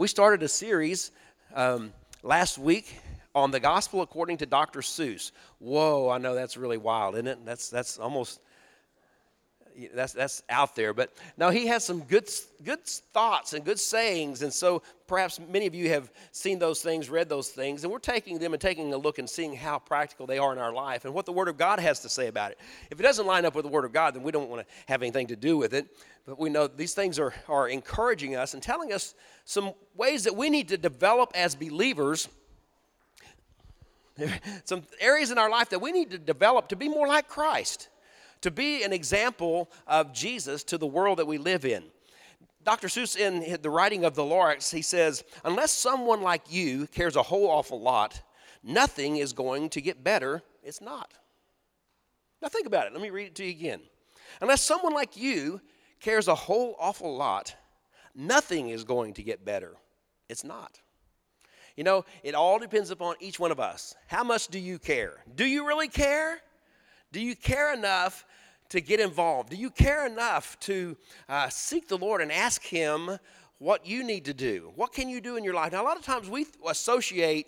We started a series last week on the gospel according to Dr. Seuss. Whoa, I know that's really wild, isn't it? That's out there. But now he has some good thoughts and good sayings, and so perhaps many of you have seen those things, read those things, and we're taking them and taking a look and seeing how practical they are in our life and what the Word of God has to say about it. If it doesn't line up with the Word of God, then we don't want to have anything to do with it. But we know these things are encouraging us and telling us some ways that we need to develop as believers, some areas in our life that we need to develop to be more like Christ, to be an example of Jesus to the world that we live in. Dr. Seuss, in the writing of the Lorax, he says, unless someone like you cares a whole awful lot, nothing is going to get better. It's not. Now think about it. Let me read it to you again. Unless someone like you cares a whole awful lot, nothing is going to get better. It's not. You know, it all depends upon each one of us. How much do you care? Do you really care? Do you care enough to get involved? Do you care enough to seek the Lord and ask Him what you need to do? What can you do in your life? Now, a lot of times we associate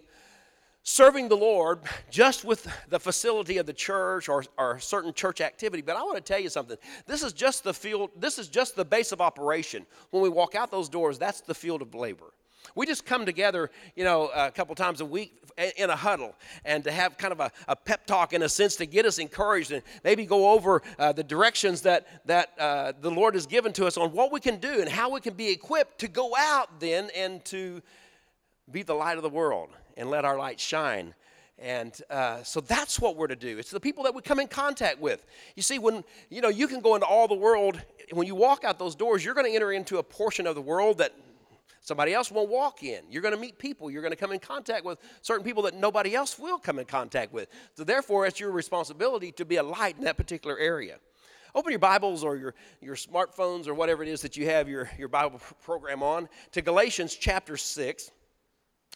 serving the Lord just with the facility of the church or certain church activity, but I want to tell you something. This is just the field. This is just the base of operation. When we walk out those doors, that's the field of labor. We just come together, you know, a couple times a week in a huddle and to have kind of a pep talk in a sense to get us encouraged and maybe go over the directions that the Lord has given to us on what we can do and how we can be equipped to go out then and to be the light of the world and let our light shine. And so that's what we're to do. It's the people that we come in contact with. You see, when, you know, you can go into all the world, when you walk out those doors, you're going to enter into a portion of the world that somebody else won't walk in. You're going to meet people. You're going to come in contact with certain people that nobody else will come in contact with. So therefore, it's your responsibility to be a light in that particular area. Open your Bibles or your smartphones or whatever it is that you have your Bible program on to Galatians chapter 6.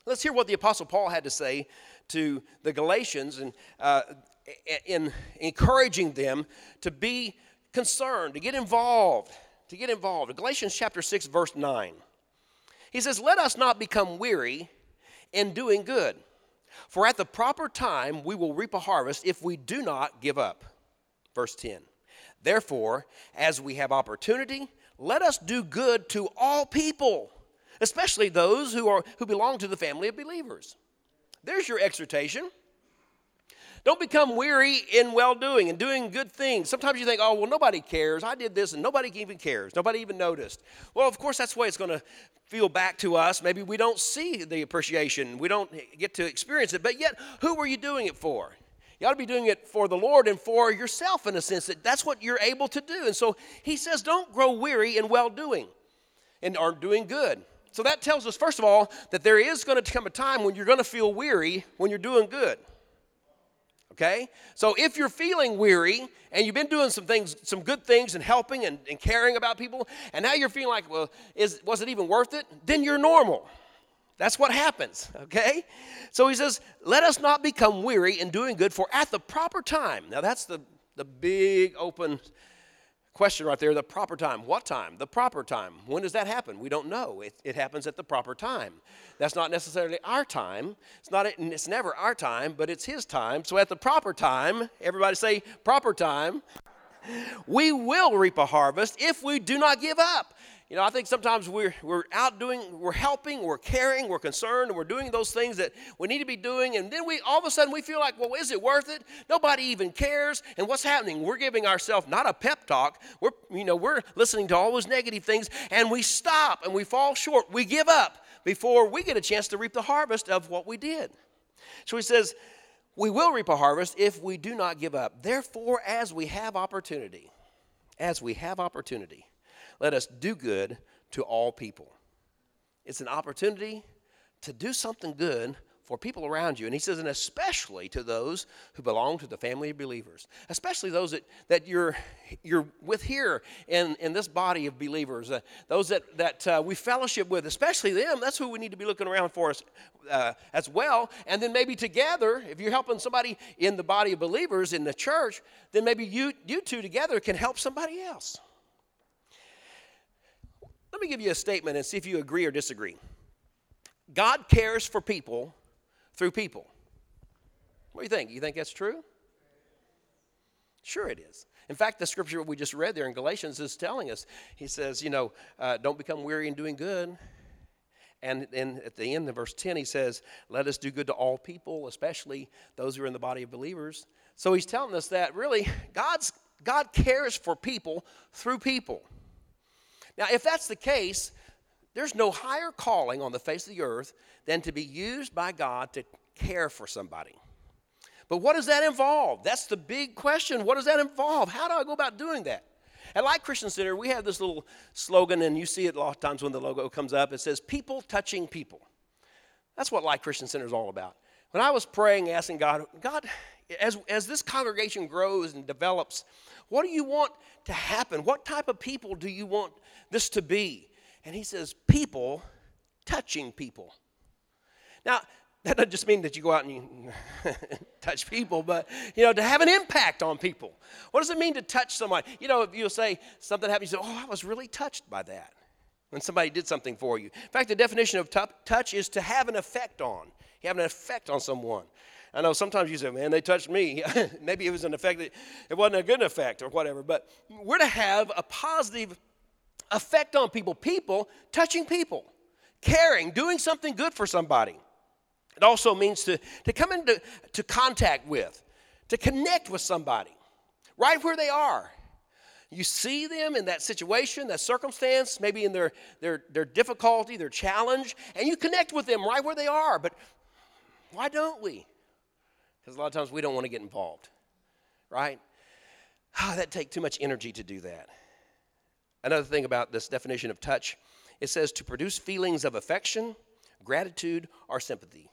Let's hear what the Apostle Paul had to say to the Galatians and in encouraging them to be concerned, to get involved. Galatians chapter 6, verse 9. He says, let us not become weary in doing good, for at the proper time we will reap a harvest if we do not give up. Verse 10, therefore, as we have opportunity, let us do good to all people, especially those who belong to the family of believers. There's your exhortation. Don't become weary in well-doing and doing good things. Sometimes you think, oh, well, nobody cares. I did this, and nobody even cares. Nobody even noticed. Well, of course, that's the way it's going to feel back to us. Maybe we don't see the appreciation. We don't get to experience it. But yet, who were you doing it for? You ought to be doing it for the Lord and for yourself, in a sense, that that's what you're able to do. And so he says, don't grow weary in well-doing and are doing good. So that tells us, first of all, that there is going to come a time when you're going to feel weary when you're doing good. Okay? So if you're feeling weary and you've been doing some things, some good things and helping and caring about people, and now you're feeling like, well, was it even worth it? Then you're normal. That's what happens, okay? So he says, let us not become weary in doing good, for at the proper time. Now that's the big open question right there, the proper time. What time? The proper time. When does that happen? We don't know. It happens at the proper time. That's not necessarily our time. It's never our time, but it's His time. So at the proper time, everybody say proper time, we will reap a harvest if we do not give up. You know, I think sometimes we're out doing, we're helping, we're caring, we're concerned, and we're doing those things that we need to be doing, and then all of a sudden we feel like, well, is it worth it? Nobody even cares, and what's happening? We're giving ourselves not a pep talk. We're listening to all those negative things, and we stop, and we fall short. We give up before we get a chance to reap the harvest of what we did. So he says, we will reap a harvest if we do not give up. Therefore, as we have opportunity, let us do good to all people. It's an opportunity to do something good for people around you. And he says, and especially to those who belong to the family of believers, especially those that you're with here in this body of believers, those that we fellowship with, especially them. That's who we need to be looking around for us as well. And then maybe together, if you're helping somebody in the body of believers in the church, then maybe you two together can help somebody else. Let me give you a statement and see if you agree or disagree. God cares for people through people. What do you think? You think that's true? Sure it is. In fact, the scripture we just read there in Galatians is telling us, he says, don't become weary in doing good. And at the end of verse 10, he says, let us do good to all people, especially those who are in the body of believers. So he's telling us that really God cares for people through people. Now, if that's the case, there's no higher calling on the face of the earth than to be used by God to care for somebody. But what does that involve? That's the big question. What does that involve? How do I go about doing that? At Light Christian Center, we have this little slogan, and you see it a lot of times when the logo comes up. It says, people touching people. That's what Light Christian Center is all about. When I was praying, asking God, as this congregation grows and develops, what do you want to happen? What type of people do you want this to be? And he says, people touching people. Now, that doesn't just mean that you go out and you touch people, but, to have an impact on people. What does it mean to touch somebody? If you'll say something happens, you say, I was really touched by that when somebody did something for you. In fact, the definition of touch is to have an effect on. You have an effect on someone. I know sometimes you say, man, they touched me. Maybe it was an effect. It wasn't a good effect or whatever, but we're to have a positive effect on people. People touching people, caring, doing something good for somebody. It also means to come into contact with, to connect with somebody right where they are. You see them in that situation, that circumstance, maybe in their difficulty, their challenge, and you connect with them right where they are. But why don't we? Because a lot of times we don't want to get involved, right? That takes too much energy to do that. Another thing about this definition of touch, it says to produce feelings of affection, gratitude, or sympathy.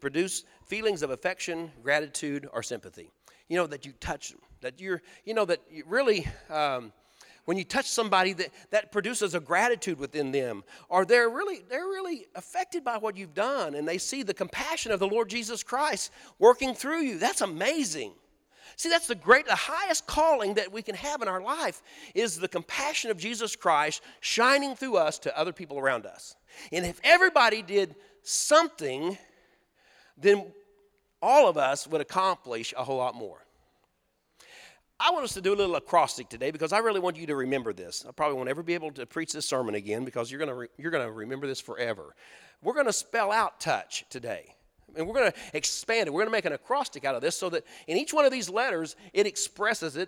Produce feelings of affection, gratitude, or sympathy. That you touch them, when you touch somebody, that produces a gratitude within them, or they're really affected by what you've done, and they see the compassion of the Lord Jesus Christ working through you. That's amazing. See, that's the highest calling that we can have in our life is the compassion of Jesus Christ shining through us to other people around us. And if everybody did something, then all of us would accomplish a whole lot more. I want us to do a little acrostic today because I really want you to remember this. I probably won't ever be able to preach this sermon again because you're going to remember this forever. We're going to spell out touch today, and we're going to expand it. We're going to make an acrostic out of this so that in each one of these letters, it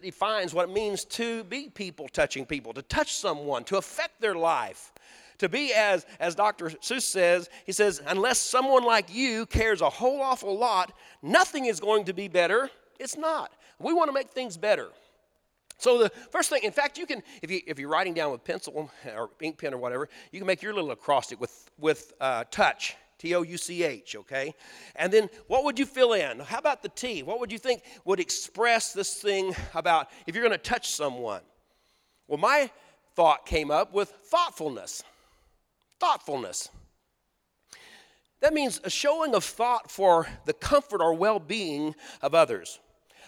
defines what it means to be people touching people, to touch someone, to affect their life. To be as Dr. Seuss says, he says, unless someone like you cares a whole awful lot, nothing is going to be better. It's not. We want to make things better. So the first thing, in fact, you can, if you're writing down with pencil or ink pen or whatever, you can make your little acrostic with touch, T-O-U-C-H, okay? And then what would you fill in? How about the T? What would you think would express this thing about if you're going to touch someone? Well, my thought came up with thoughtfulness. Thoughtfulness. That means a showing of thought for the comfort or well-being of others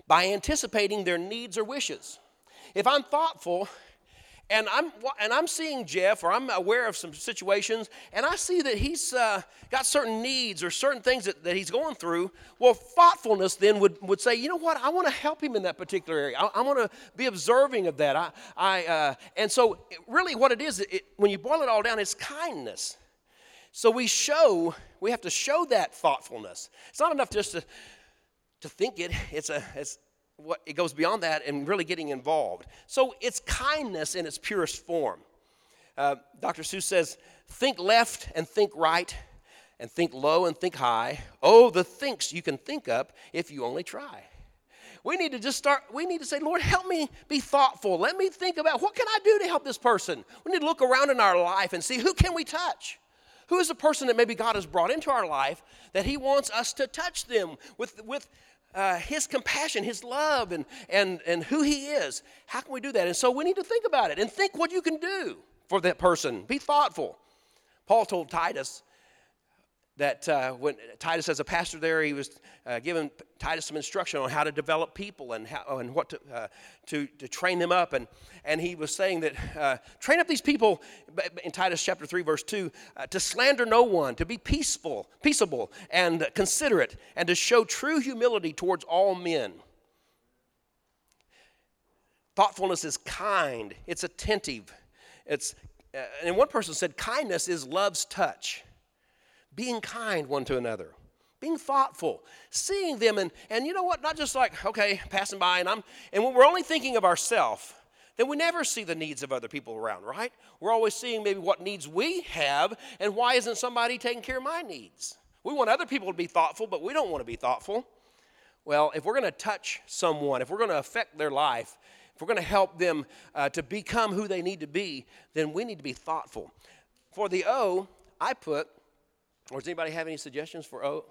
by anticipating their needs or wishes. If I'm thoughtful and I'm seeing Jeff or I'm aware of some situations and I see that he's got certain needs or certain things that he's going through, well, thoughtfulness then would say, you know what, I want to help him in that particular area. I want to be observing of that. And so really what it is, when you boil it all down, it's kindness. So we have to show that thoughtfulness. It's not enough just to think it. It goes beyond that and really getting involved. So it's kindness in its purest form. Dr. Seuss says, think left and think right and think low and think high. Oh, the thinks you can think up if you only try. We need to say, Lord, help me be thoughtful. Let me think about what can I do to help this person. We need to look around in our life and see who can we touch. Who is the person that maybe God has brought into our life that he wants us to touch them with his compassion, his love, and who he is? How can we do that? And so we need to think about it and think what you can do for that person. Be thoughtful. Paul told Titus, that when Titus, as a pastor there, he was giving Titus some instruction on how to develop people and how and what to train them up. And he was saying that train up these people in Titus chapter 3, verse 2, to slander no one, to be peaceable and considerate, and to show true humility towards all men. Thoughtfulness is kind. It's attentive. It's and one person said, kindness is love's touch. Being kind one to another, being thoughtful, seeing them, and you know what, not just like, okay, passing by, and when we're only thinking of ourselves, then we never see the needs of other people around, right? We're always seeing maybe what needs we have, and why isn't somebody taking care of my needs? We want other people to be thoughtful, but we don't want to be thoughtful. Well, if we're going to touch someone, if we're going to affect their life, if we're going to help them to become who they need to be, then we need to be thoughtful. For the O, I put... Or does anybody have any suggestions for O?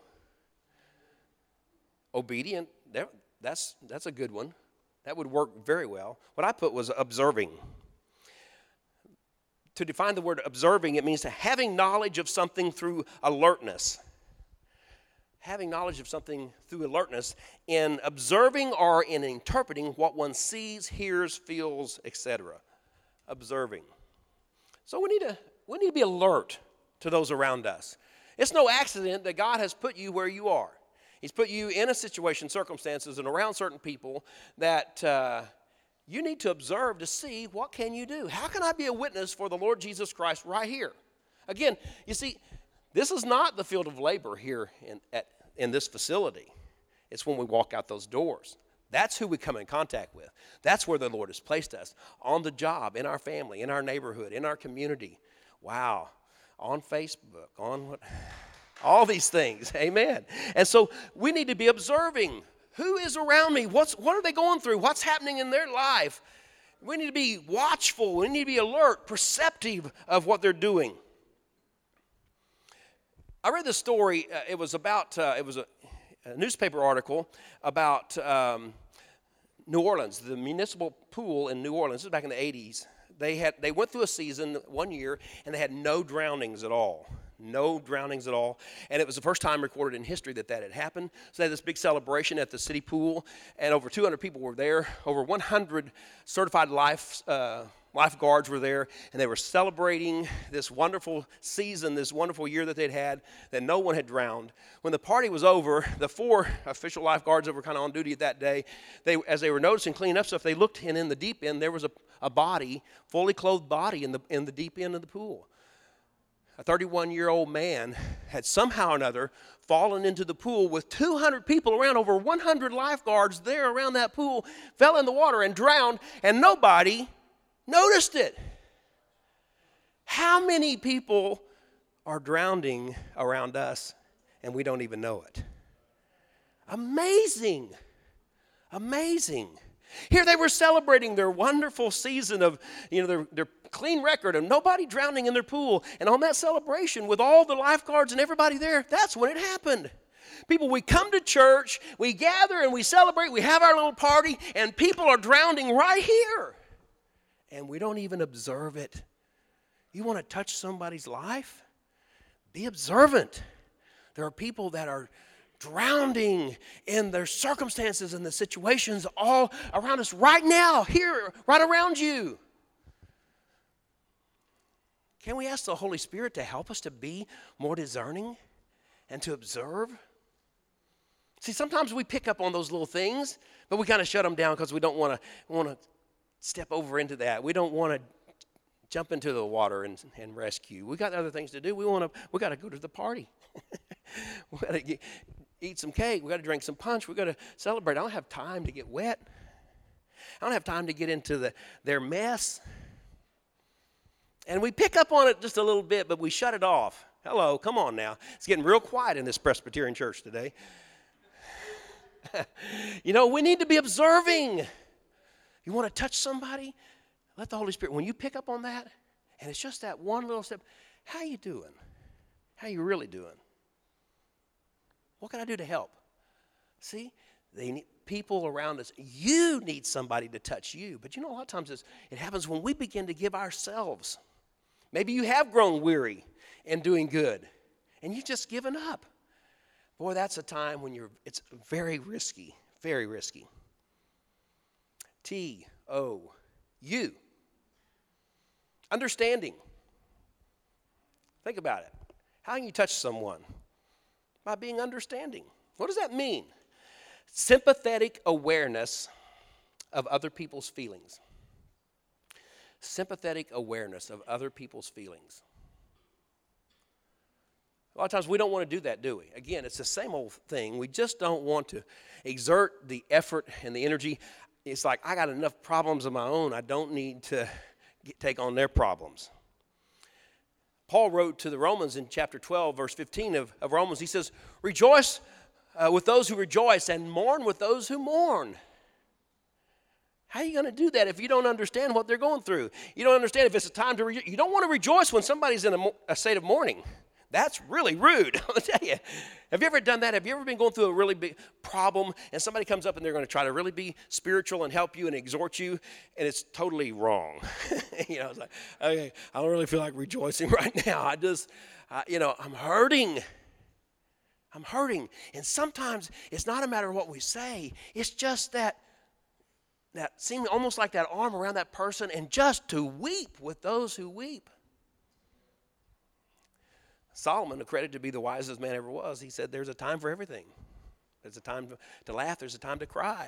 Obedient. That's a good one. That would work very well. What I put was observing. To define the word observing, it means to having knowledge of something through alertness. Having knowledge of something through alertness in observing or in interpreting what one sees, hears, feels, etc. Observing. So we need to be alert to those around us. It's no accident that God has put you where you are. He's put you in a situation, circumstances, and around certain people that you need to observe to see what can you do. How can I be a witness for the Lord Jesus Christ right here? Again, you see, this is not the field of labor here in this facility. It's when we walk out those doors. That's who we come in contact with. That's where the Lord has placed us, on the job, in our family, in our neighborhood, in our community. Wow. On Facebook, on what, all these things, amen. And so we need to be observing who is around me, what are they going through, what's happening in their life. We need to be watchful, we need to be alert, perceptive of what they're doing. I read this story, it was about, it was a newspaper article about New Orleans, the municipal pool in New Orleans. This was back in the 80s. They went through a season one year, and they had no drownings at all. No drownings at all. And it was the first time recorded in history that had happened. So they had this big celebration at the city pool, and over 200 people were there. Over 100 certified lifeguards were there, and they were celebrating this wonderful season, this wonderful year that they'd had, that no one had drowned. When the party was over, the four official lifeguards that were kind of on duty that day, as they were noticing cleaning up stuff, they looked, and in the deep end, there was a body, fully clothed body in the deep end of the pool. A 31-year-old man had somehow or another fallen into the pool with 200 people around, over 100 lifeguards there around that pool, fell in the water and drowned, and nobody noticed it. How many people are drowning around us and we don't even know it? Amazing. Amazing. Here they were celebrating their wonderful season of, you know, their clean record of nobody drowning in their pool. And on that celebration with all the lifeguards and everybody there, that's when it happened. People, we come to church, we gather and we celebrate, we have our little party, and people are drowning right here. And we don't even observe it. You want to touch somebody's life? Be observant. There are people that are drowning in their circumstances and the situations all around us right now, here, right around you. Can we ask the Holy Spirit to help us to be more discerning and to observe? See, sometimes we pick up on those little things, but we kind of shut them down because we don't want to step over into that. We don't want to jump into the water and rescue. We got other things to do. We got to go to the party. We got to eat some cake. We got to drink some punch. We got to celebrate. I don't have time to get wet. I don't have time to get into their mess. And we pick up on it just a little bit, but we shut it off. Hello, come on now. It's getting real quiet in this Presbyterian church today. You know, we need to be observing. You want to touch somebody? Let the Holy Spirit, when you pick up on that, and it's just that one little step, how you doing? How you really doing? What can I do to help? See, they need people around us. You need somebody to touch you. But you know, a lot of times it happens when we begin to give ourselves. Maybe you have grown weary in doing good and you've just given up. Boy, that's a time when it's very risky, very risky. TOU. Understanding. Think about it. How can you touch someone? By being understanding. What does that mean? Sympathetic awareness of other people's feelings. Sympathetic awareness of other people's feelings. A lot of times we don't want to do that, do we? Again, it's the same old thing. We just don't want to exert the effort and the energy. It's like, I got enough problems of my own. I don't need to take on their problems. Paul wrote to the Romans in chapter 12, verse 15 of Romans. He says, rejoice with those who rejoice and mourn with those who mourn. How are you going to do that if you don't understand what they're going through? You don't understand if it's a time to rejoice. You don't want to rejoice when somebody's in a state of mourning. That's really rude, I'll tell you. Have you ever done that? Have you ever been going through a really big problem and somebody comes up and they're going to try to really be spiritual and help you and exhort you, and it's totally wrong? You know, it's like, okay, I don't really feel like rejoicing right now. I just, I'm hurting. I'm hurting. And sometimes it's not a matter of what we say. It's just that seemed almost like that arm around that person and just to weep with those who weep. Solomon, accredited to be the wisest man ever was, he said, there's a time for everything. There's a time to laugh. There's a time to cry.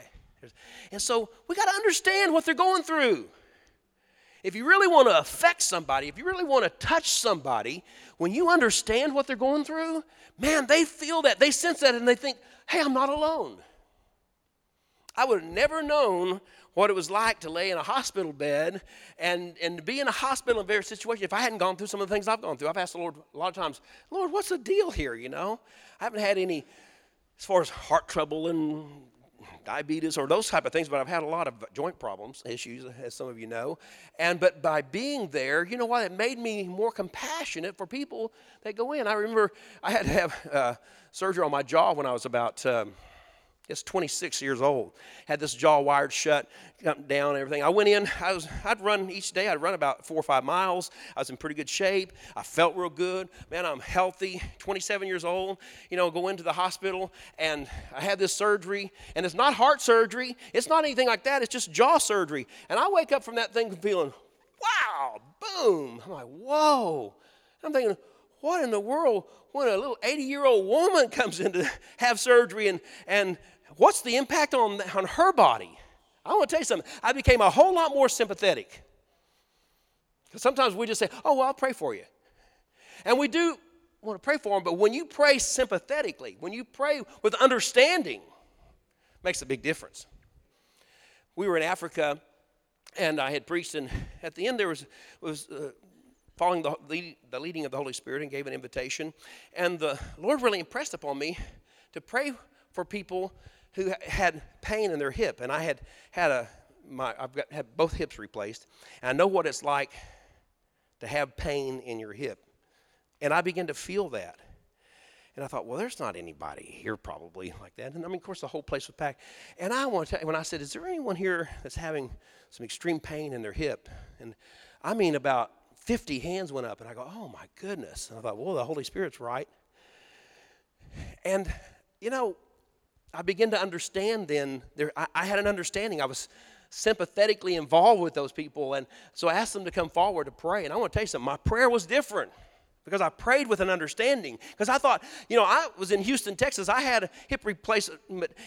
And so we got to understand what they're going through. If you really want to affect somebody, if you really want to touch somebody, when you understand what they're going through, man, they feel that. They sense that and they think, hey, I'm not alone. I would have never known what it was like to lay in a hospital bed and be in a hospital in various situations if I hadn't gone through some of the things I've gone through. I've asked the Lord a lot of times, Lord, what's the deal here, I haven't had any, as far as heart trouble and diabetes or those type of things, but I've had a lot of joint problems, issues, as some of you know. But by being there, you know what, it made me more compassionate for people that go in. I remember I had to have surgery on my jaw when I was about... 26 years old, had this jaw wired shut, down and everything. I went in, I'd run each day, I'd run about 4 or 5 miles. I was in pretty good shape. I felt real good. Man, I'm healthy, 27 years old, go into the hospital, and I had this surgery, and it's not heart surgery, it's not anything like that, it's just jaw surgery. And I wake up from that thing feeling, wow, boom. I'm like, whoa. And I'm thinking, what in the world, when a little 80-year-old woman comes in to have surgery and what's the impact on her body? I want to tell you something. I became a whole lot more sympathetic. Because sometimes we just say, oh, well, I'll pray for you. And we do want to pray for them, but when you pray sympathetically, when you pray with understanding, it makes a big difference. We were in Africa, and I had preached, and at the end there was following the leading of the Holy Spirit, and gave an invitation. And the Lord really impressed upon me to pray for people who had pain in their hip, and I had both hips replaced, and I know what it's like to have pain in your hip, and I began to feel that, and I thought, well, there's not anybody here probably like that, and I mean, of course, the whole place was packed, and I want to tell you, when I said, is there anyone here that's having some extreme pain in their hip, and I mean about 50 hands went up, and I go, oh my goodness, and I thought, well, the Holy Spirit's right, and I began to understand then. I had an understanding. I was sympathetically involved with those people. And so I asked them to come forward to pray. And I want to tell you something. My prayer was different because I prayed with an understanding. Because I thought, I was in Houston, Texas. I had a hip replacement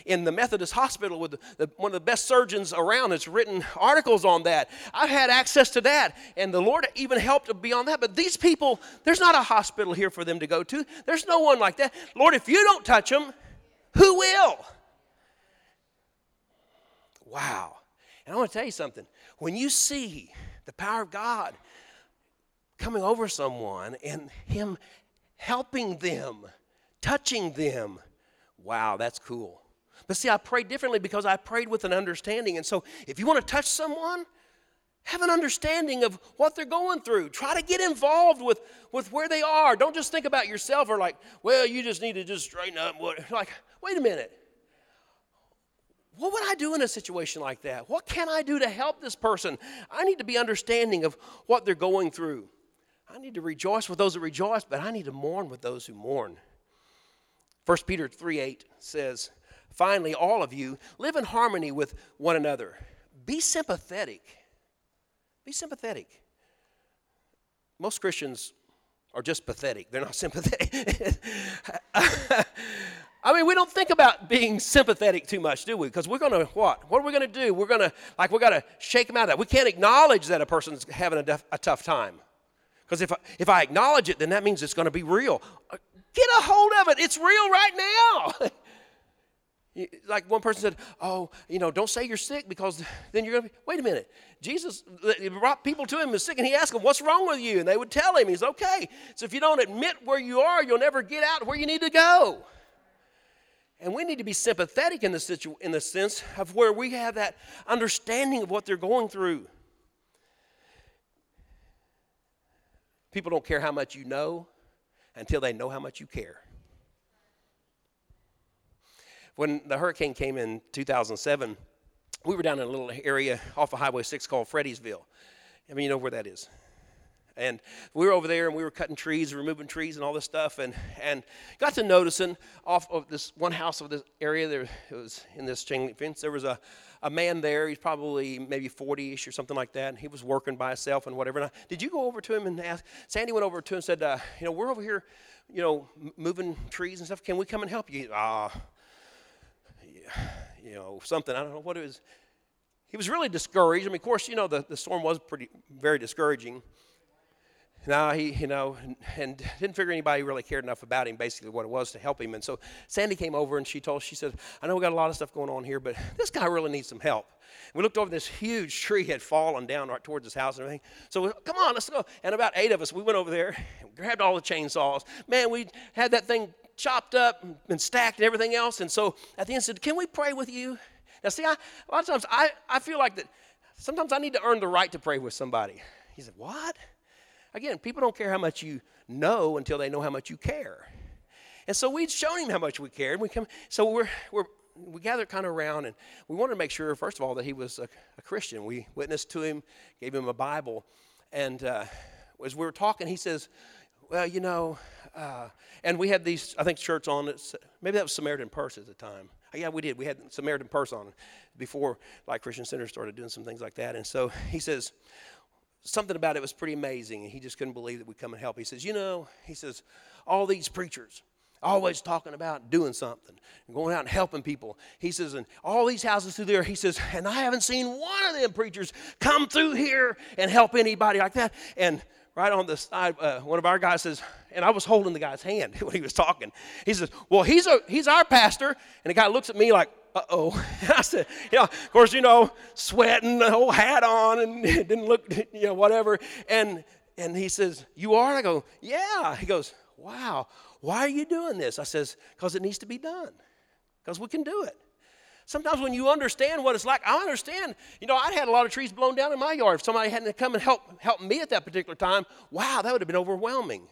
in the Methodist Hospital with one of the best surgeons around that's written articles on that. I've had access to that. And the Lord even helped beyond that. But these people, there's not a hospital here for them to go to. There's no one like that. Lord, if you don't touch them, who will? Wow. And I want to tell you something. When you see the power of God coming over someone and Him helping them, touching them, wow, that's cool. But see, I prayed differently because I prayed with an understanding. And so if you want to touch someone, have an understanding of what they're going through. Try to get involved with where they are. Don't just think about yourself or like, well, you just need to just straighten up. Like, wait a minute. What would I do in a situation like that? What can I do to help this person? I need to be understanding of what they're going through. I need to rejoice with those that rejoice, but I need to mourn with those who mourn. 1 Peter 3:8 says, "Finally, all of you, live in harmony with one another. Be sympathetic." Be sympathetic. Most Christians are just pathetic. They're not sympathetic. I mean, we don't think about being sympathetic too much, do we? Because we're going to what? What are we going to do? We're going to shake them out of that. We can't acknowledge that a person's having a tough time. Because if I acknowledge it, then that means it's going to be real. Get a hold of it. It's real right now. Like one person said, "Oh, don't say you're sick because then you're going to be." Wait a minute. Jesus brought people to him who were sick, and he asked them, "What's wrong with you?" And they would tell him, he's okay. So if you don't admit where you are, you'll never get out where you need to go. And we need to be sympathetic in the sense of where we have that understanding of what they're going through. People don't care how much you know until they know how much you care. When the hurricane came in 2007, we were down in a little area off of Highway 6 called Freddy'sville. I mean, you know where that is. And we were over there, and we were cutting trees, removing trees and all this stuff, and got to noticing off of this one house of this area, there it was in this chain link fence, there was a man there. He's probably maybe 40-ish or something like that, and he was working by himself and whatever. And did you go over to him and ask? Sandy went over to him and said, "We're over here, moving trees and stuff. Can we come and help you?" Something. I don't know what it was. He was really discouraged. I mean, of course, the storm was very discouraging. Now he, and didn't figure anybody really cared enough about him, basically what it was, to help him. And so Sandy came over, and she said, "I know we got a lot of stuff going on here, but this guy really needs some help." And we looked over, this huge tree had fallen down right towards his house and everything. So come on, let's go. And about 8 of us, we went over there and grabbed all the chainsaws. Man, we had that thing chopped up and stacked and everything else. And so at the end said, "Can we pray with you?" Now see, a lot of times I feel like that sometimes I need to earn the right to pray with somebody. He said, "What?" Again, people don't care how much you know until they know how much you care. And so we'd shown him how much we cared. We gathered kind of around, and we wanted to make sure, first of all, that he was a Christian. We witnessed to him, gave him a Bible, and as we were talking, he says, "Well, and we had these, I think, shirts on. Maybe that was Samaritan Purse at the time. Yeah, we did. We had Samaritan Purse on before Light Christian Center started doing some things like that. And so he says, something about it was pretty amazing, and he just couldn't believe that we'd come and help. He says, all these preachers always talking about doing something and going out and helping people. He says, and all these houses through there, he says, and I haven't seen one of them preachers come through here and help anybody like that." And right on the side, one of our guys says, and I was holding the guy's hand when he was talking. He says, "Well, he's our pastor." And the guy looks at me like, "Uh-oh." And I said, of course, sweating, the whole hat on, and it didn't look, whatever. And he says, "You are?" And I go, "Yeah." He goes, "Wow, why are you doing this?" I says, "Because it needs to be done, because we can do it." Sometimes when you understand what it's like, I understand. I'd had a lot of trees blown down in my yard. If somebody hadn't come and help me at that particular time, wow, that would have been overwhelming.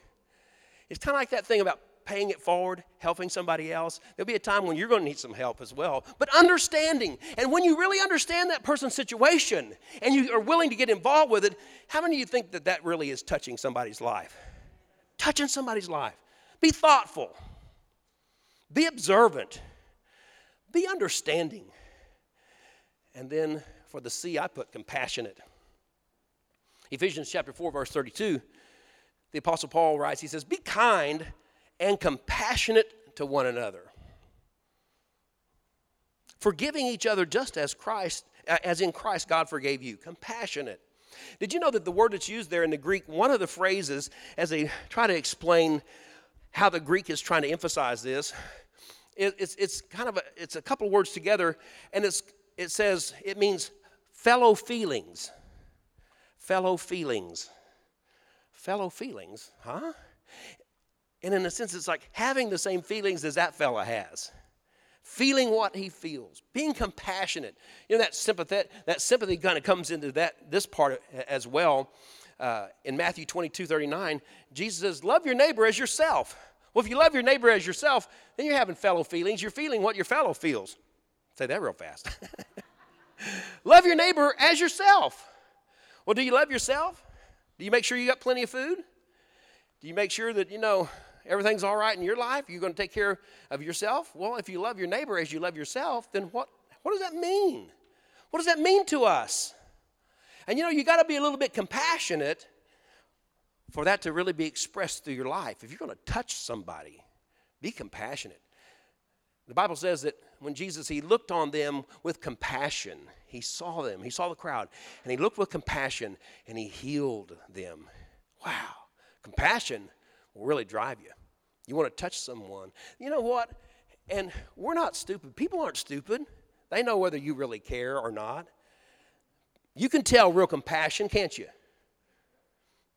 It's kind of like that thing about paying it forward, helping somebody else. There'll be a time when you're going to need some help as well. But understanding, and when you really understand that person's situation and you are willing to get involved with it, how many of you think that really is touching somebody's life? Touching somebody's life. Be thoughtful. Be observant. Be understanding. And then for the C, I put compassionate. Ephesians chapter 4, verse 32, the Apostle Paul writes, he says, "Be kind and compassionate to one another, forgiving each other just as Christ, as in Christ God forgave you." Compassionate. Did you know that the word that's used there in the Greek, one of the phrases as they try to explain how the Greek is trying to emphasize this, It's a couple of words together, and it means fellow feelings. Fellow feelings. Fellow feelings, huh? And in a sense, it's like having the same feelings as that fella has. Feeling what he feels. Being compassionate. That sympathy kind of comes into this part as well. In Matthew 22:39, Jesus says, "Love your neighbor as yourself." Well, if you love your neighbor as yourself, then you're having fellow feelings. You're feeling what your fellow feels. Say that real fast. Love your neighbor as yourself. Well, do you love yourself? Do you make sure you got plenty of food? Do you make sure that, you know, everything's all right in your life? You're going to take care of yourself? Well, if you love your neighbor as you love yourself, then what does that mean? What does that mean to us? And, you know, you got to be a little bit compassionate for that to really be expressed through your life. If you're going to touch somebody, be compassionate. The Bible says that when Jesus, he looked on them with compassion. He saw them. He saw the crowd. And he looked with compassion, and he healed them. Wow. Compassion will really drive you. You want to touch someone. You know what? And we're not stupid. People aren't stupid. They know whether you really care or not. You can tell real compassion, can't you?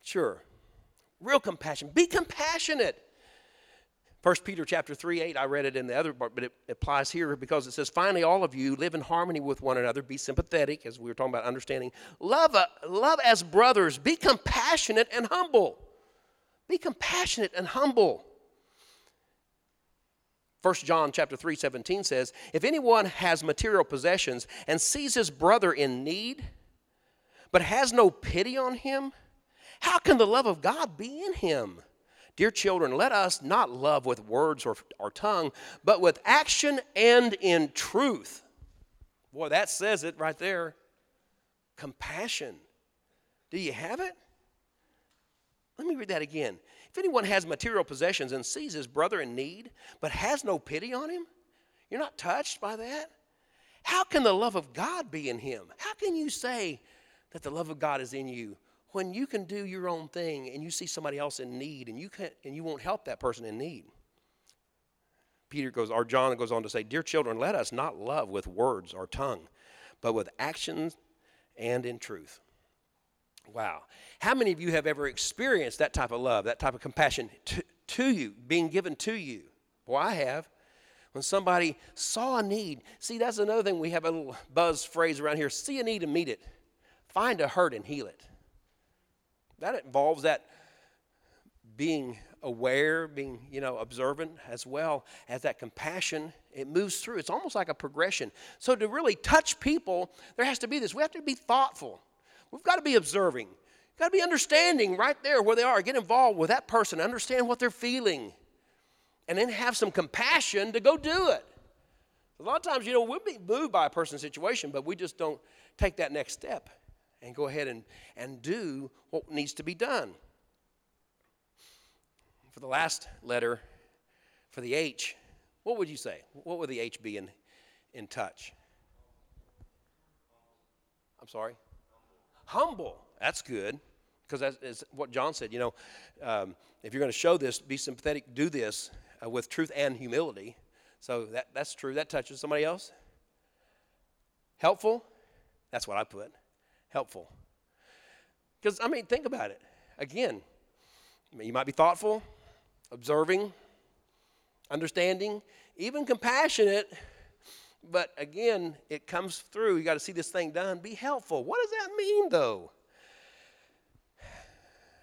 Sure. Real compassion. Be compassionate. 1 Peter chapter 3:8, I read it in the other part, but it applies here because it says, finally, all of you live in harmony with one another. Be sympathetic, as we were talking about understanding. Love as brothers. Be compassionate and humble. Be compassionate and humble. 1 John chapter 3:17 says, if anyone has material possessions and sees his brother in need, but has no pity on him, how can the love of God be in him? Dear children, let us not love with words or our tongue, but with action and in truth. Boy, that says it right there. Compassion. Do you have it? Let me read that again. If anyone has material possessions and sees his brother in need, but has no pity on him, you're not touched by that? How can the love of God be in him? How can you say that the love of God is in you when you can do your own thing and you see somebody else in need and you won't help that person in need? John goes on to say, dear children, let us not love with words or tongue, but with actions and in truth. Wow. How many of you have ever experienced that type of love, that type of compassion to you, being given to you? Well, I have. When somebody saw a need, see, that's another thing. We have a little buzz phrase around here, see a need and meet it. Find a hurt and heal it. That involves that being aware, being, you know, observant, as well as that compassion. It moves through. It's almost like a progression. So to really touch people, there has to be this. We have to be thoughtful. We've got to be observing. We've got to be understanding right there where they are. Get involved with that person. Understand what they're feeling. And then have some compassion to go do it. A lot of times, you know, we'll be moved by a person's situation, but we just don't take that next step and go ahead and do what needs to be done. For the last letter, for the H, what would you say? What would the H be in touch? I'm sorry? Humble. That's good, because that is what John said. You know, if you're going to show this, be sympathetic, do this with truth and humility. So that's true. That touches somebody else. Helpful. That's what I put. Helpful. Because, I mean, think about it. Again, I mean, you might be thoughtful, observing, understanding, even compassionate, but again, it comes through. You got to see this thing done. Be helpful. What does that mean, though?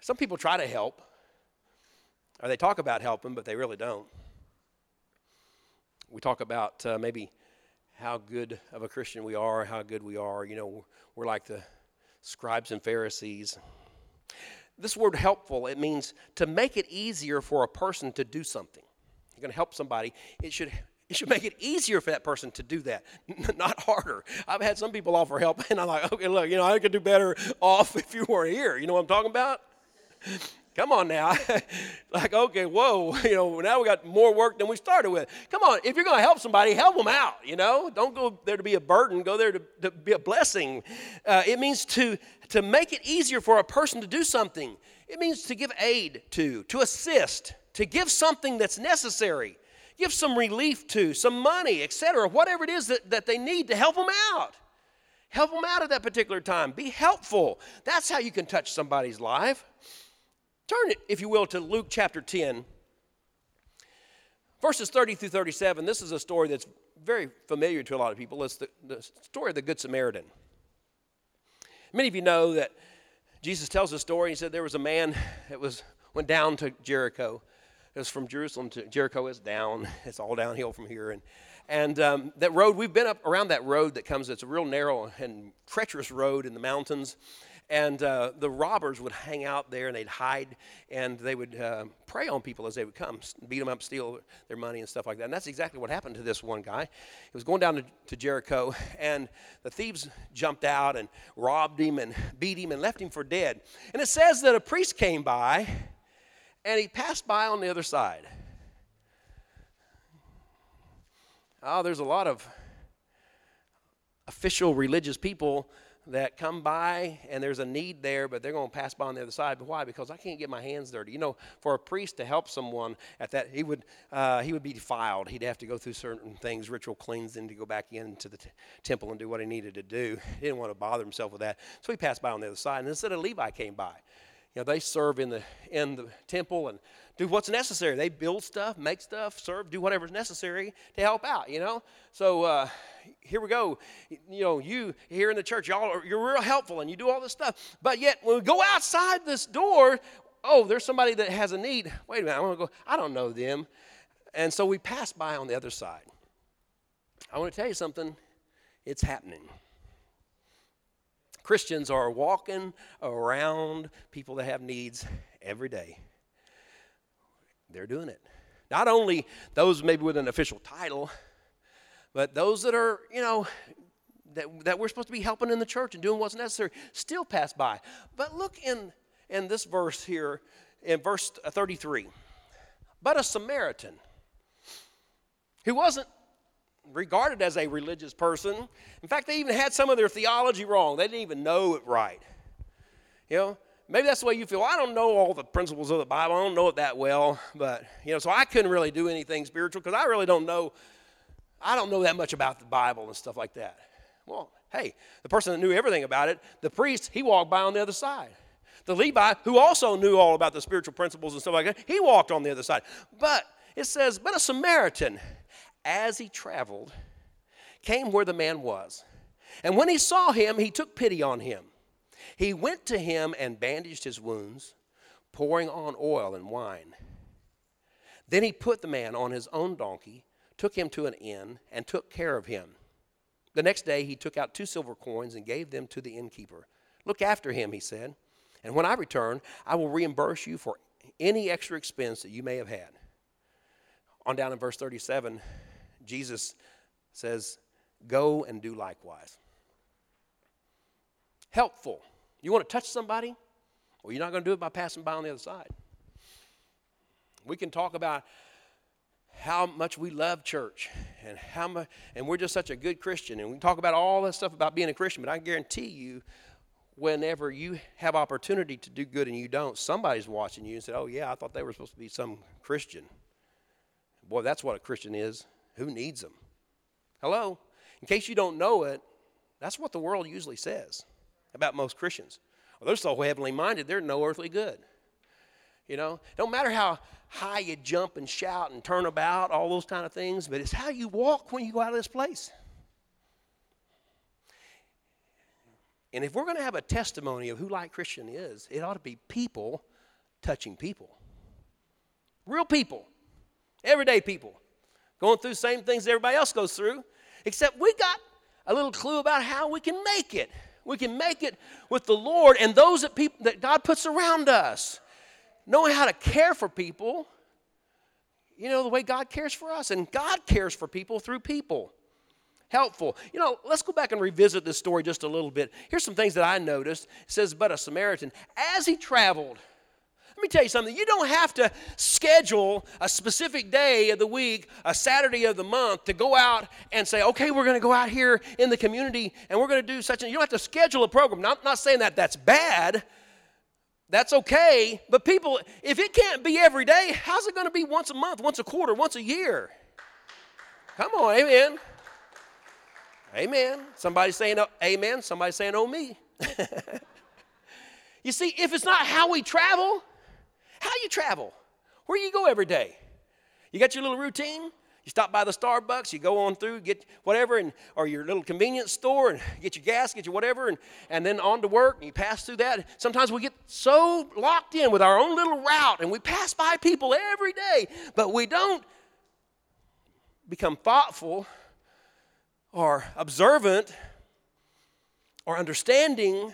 Some people try to help, or they talk about helping, but they really don't. We talk about maybe how good of a Christian we are, how good we are. You know, we're like the scribes and Pharisees. This word helpful, it means to make it easier for a person to do something. You're going to help somebody. It should make it easier for that person to do that, not harder. I've had some people offer help, and I'm like, okay, look, you know, I could do better off if you weren't here. You know what I'm talking about? Come on now. Like, okay, whoa, you know, now we got more work than we started with. Come on, if you're going to help somebody, help them out, you know. Don't go there to be a burden. Go there to be a blessing. It means to make it easier for a person to do something. It means to give aid to assist, to give something that's necessary. Give some relief to, some money, etc., whatever it is that they need to help them out. Help them out at that particular time. Be helpful. That's how you can touch somebody's life. Turn it, if you will, to Luke chapter 10, verses 30 through 37. This is a story that's very familiar to a lot of people. It's the story of the Good Samaritan. Many of you know that Jesus tells this story. He said there was a man that went down to Jericho. It was from Jerusalem to Jericho. It's down. It's all downhill from here. And that road, we've been up around that road that comes. It's a real narrow and treacherous road in the mountains. And the robbers would hang out there, and they'd hide, and they would prey on people as they would come, beat them up, steal their money and stuff like that. And that's exactly what happened to this one guy. He was going down to Jericho, and the thieves jumped out and robbed him and beat him and left him for dead. And it says that a priest came by, and he passed by on the other side. Oh, there's a lot of official religious people that come by, and there's a need there, but they're going to pass by on the other side. But why? Because I can't get my hands dirty. You know, for a priest to help someone at that, he would be defiled. He'd have to go through certain things, ritual cleansing, to go back into the temple and do what he needed to do. He didn't want to bother himself with that, so he passed by on the other side. And instead, a Levi came by. You know, they serve in the temple and do what's necessary. They build stuff, make stuff, serve, do whatever's necessary to help out, you know. So here we go. You know, you here in the church, you're real helpful and you do all this stuff. But yet when we go outside this door, oh, there's somebody that has a need. Wait a minute, I want to go. I don't know them. And so we pass by on the other side. I want to tell you something. It's happening. Christians are walking around people that have needs every day. They're doing it. Not only those maybe with an official title, but those that are, you know, that we're supposed to be helping in the church and doing what's necessary still pass by. But look in this verse here, in verse 33. But a Samaritan who wasn't regarded as a religious person. In fact, they even had some of their theology wrong. They didn't even know it right. You know, maybe that's the way you feel. I don't know all the principles of the Bible. I don't know it that well. But, you know, so I couldn't really do anything spiritual because I really don't know. I don't know that much about the Bible and stuff like that. Well, hey, the person that knew everything about it, the priest, he walked by on the other side. The Levi, who also knew all about the spiritual principles and stuff like that, he walked on the other side. But it says, but a Samaritan, as he traveled, came where the man was. And when he saw him, he took pity on him. He went to him and bandaged his wounds, pouring on oil and wine. Then he put the man on his own donkey, took him to an inn, and took care of him. The next day he took out 2 silver coins and gave them to the innkeeper. Look after him, he said, and when I return, I will reimburse you for any extra expense that you may have had. On down in verse 37, Jesus says, go and do likewise. Helpful. You want to touch somebody? Well, you're not going to do it by passing by on the other side. We can talk about how much we love church and how much, and we're just such a good Christian. And we can talk about all that stuff about being a Christian, but I guarantee you, whenever you have opportunity to do good and you don't, somebody's watching you and said, oh, yeah, I thought they were supposed to be some Christian. Boy, that's what a Christian is. Who needs them? Hello? In case you don't know it, that's what the world usually says about most Christians. Well, they're so heavenly minded, they're no earthly good. You know, don't matter how high you jump and shout and turn about, all those kind of things, but it's how you walk when you go out of this place. And if we're going to have a testimony of who Light Christian is, it ought to be people touching people. Real people. Everyday people going through the same things everybody else goes through, except we got a little clue about how we can make it. We can make it with the Lord and those that God puts around us. Knowing how to care for people, you know, the way God cares for us. And God cares for people through people. Helpful. You know, let's go back and revisit this story just a little bit. Here's some things that I noticed. It says, but a Samaritan, as he traveled. Let me tell you something. You don't have to schedule a specific day of the week, a Saturday of the month, to go out and say, okay, we're going to go out here in the community and we're going to do such and you don't have to schedule a program. Now, I'm not saying that that's bad. That's okay. But people, if it can't be every day, how's it going to be once a month, once a quarter, once a year? Come on, amen. Amen. Somebody's saying amen. Somebody's saying, oh, me. You see, if it's not how we travel, how you travel? Where you go every day? You got your little routine? You stop by the Starbucks, you go on through, get whatever, and or your little convenience store, and get your gas, get your whatever, and then on to work, and you pass through that. Sometimes we get so locked in with our own little route, and we pass by people every day, but we don't become thoughtful or observant or understanding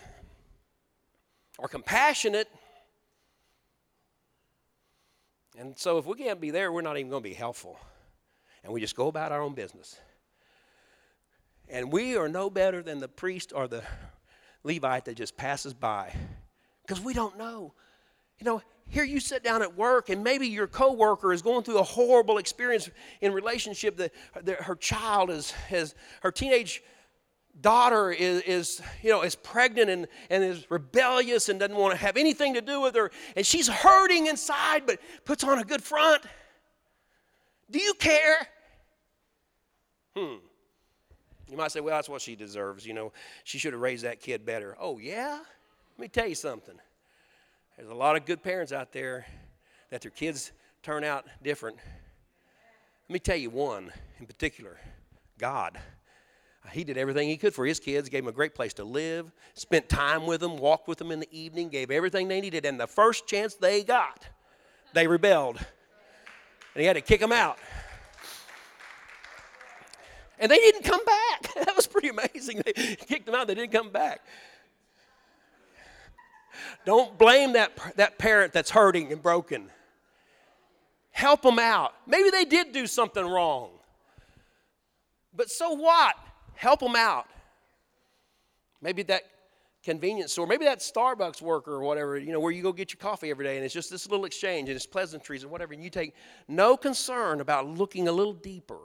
or compassionate. And so if we can't be there, we're not even going to be helpful. And we just go about our own business. And we are no better than the priest or the Levite that just passes by, because we don't know. You know, here you sit down at work, and maybe your coworker is going through a horrible experience in relationship that her child is her teenage daughter is pregnant and is rebellious and doesn't want to have anything to do with her, and she's hurting inside but puts on a good front. Do you care? You might say, well, that's what she deserves. You know, she should have raised that kid better. Oh, yeah? Let me tell you something. There's a lot of good parents out there that their kids turn out different. Let me tell you one in particular, God. He did everything he could for his kids, gave them a great place to live, spent time with them, walked with them in the evening, gave everything they needed. And the first chance they got, they rebelled. And he had to kick them out. And they didn't come back. That was pretty amazing. They kicked them out. They didn't come back. Don't blame that parent that's hurting and broken. Help them out. Maybe they did do something wrong. But so what? Help them out. Maybe that convenience store, maybe that Starbucks worker or whatever, you know, where you go get your coffee every day, and it's just this little exchange, and it's pleasantries and whatever, and you take no concern about looking a little deeper.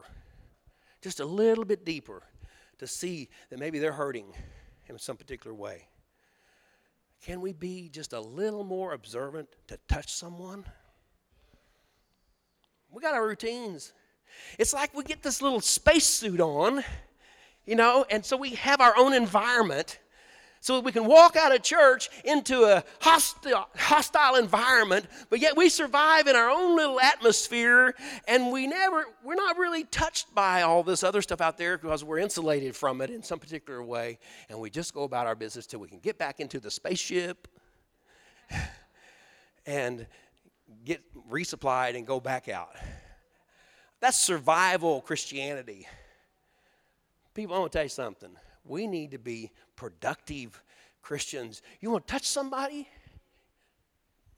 Just a little bit deeper to see that maybe they're hurting in some particular way. Can we be just a little more observant to touch someone? We got our routines. It's like we get this little spacesuit on, you know, and so we have our own environment so that we can walk out of church into a hostile environment, but yet we survive in our own little atmosphere, and we're not really touched by all this other stuff out there because we're insulated from it in some particular way, and we just go about our business till we can get back into the spaceship and get resupplied and go back out. That's survival Christianity. People, I'm going to tell you something. We need to be productive Christians. You want to touch somebody?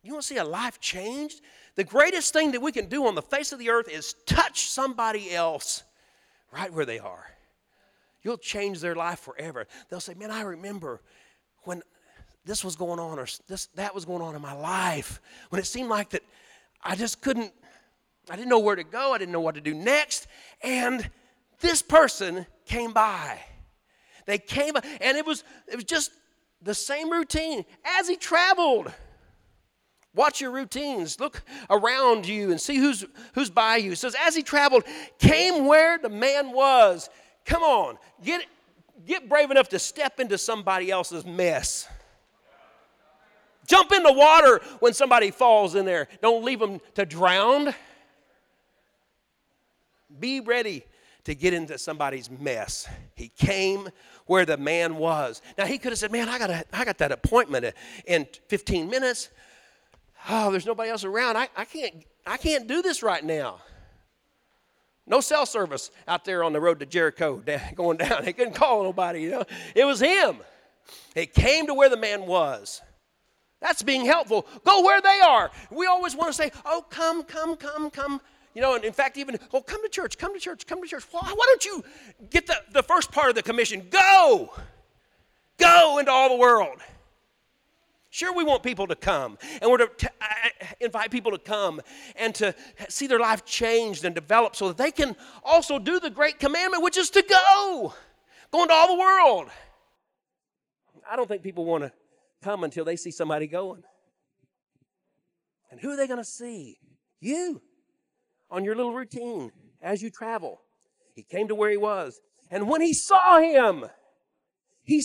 You want to see a life changed? The greatest thing that we can do on the face of the earth is touch somebody else right where they are. You'll change their life forever. They'll say, man, I remember when this was going on or that was going on in my life, when it seemed like that I didn't know where to go, I didn't know what to do next, and this person came by. They came, and it was just the same routine as he traveled. Watch your routines. Look around you and see who's by you. It says, as he traveled, came where the man was. Come on, get brave enough to step into somebody else's mess. Jump in the water when somebody falls in there. Don't leave them to drown. Be ready to get into somebody's mess. He came where the man was. Now, he could have said, man, I got that appointment in 15 minutes. Oh, there's nobody else around. I can't do this right now. No cell service out there on the road to Jericho going down. They couldn't call nobody, you know. It was him. He came to where the man was. That's being helpful. Go where they are. We always want to say, oh, come. You know, and in fact, even, oh, come to church. Why don't you get the first part of the commission? Go into all the world. Sure, we want people to come, and we're to invite people to come and to see their life changed and develop so that they can also do the great commandment, which is to go into all the world. I don't think people want to come until they see somebody going. And who are they going to see? You. On your little routine as you travel. He came to where he was. And when he saw him, he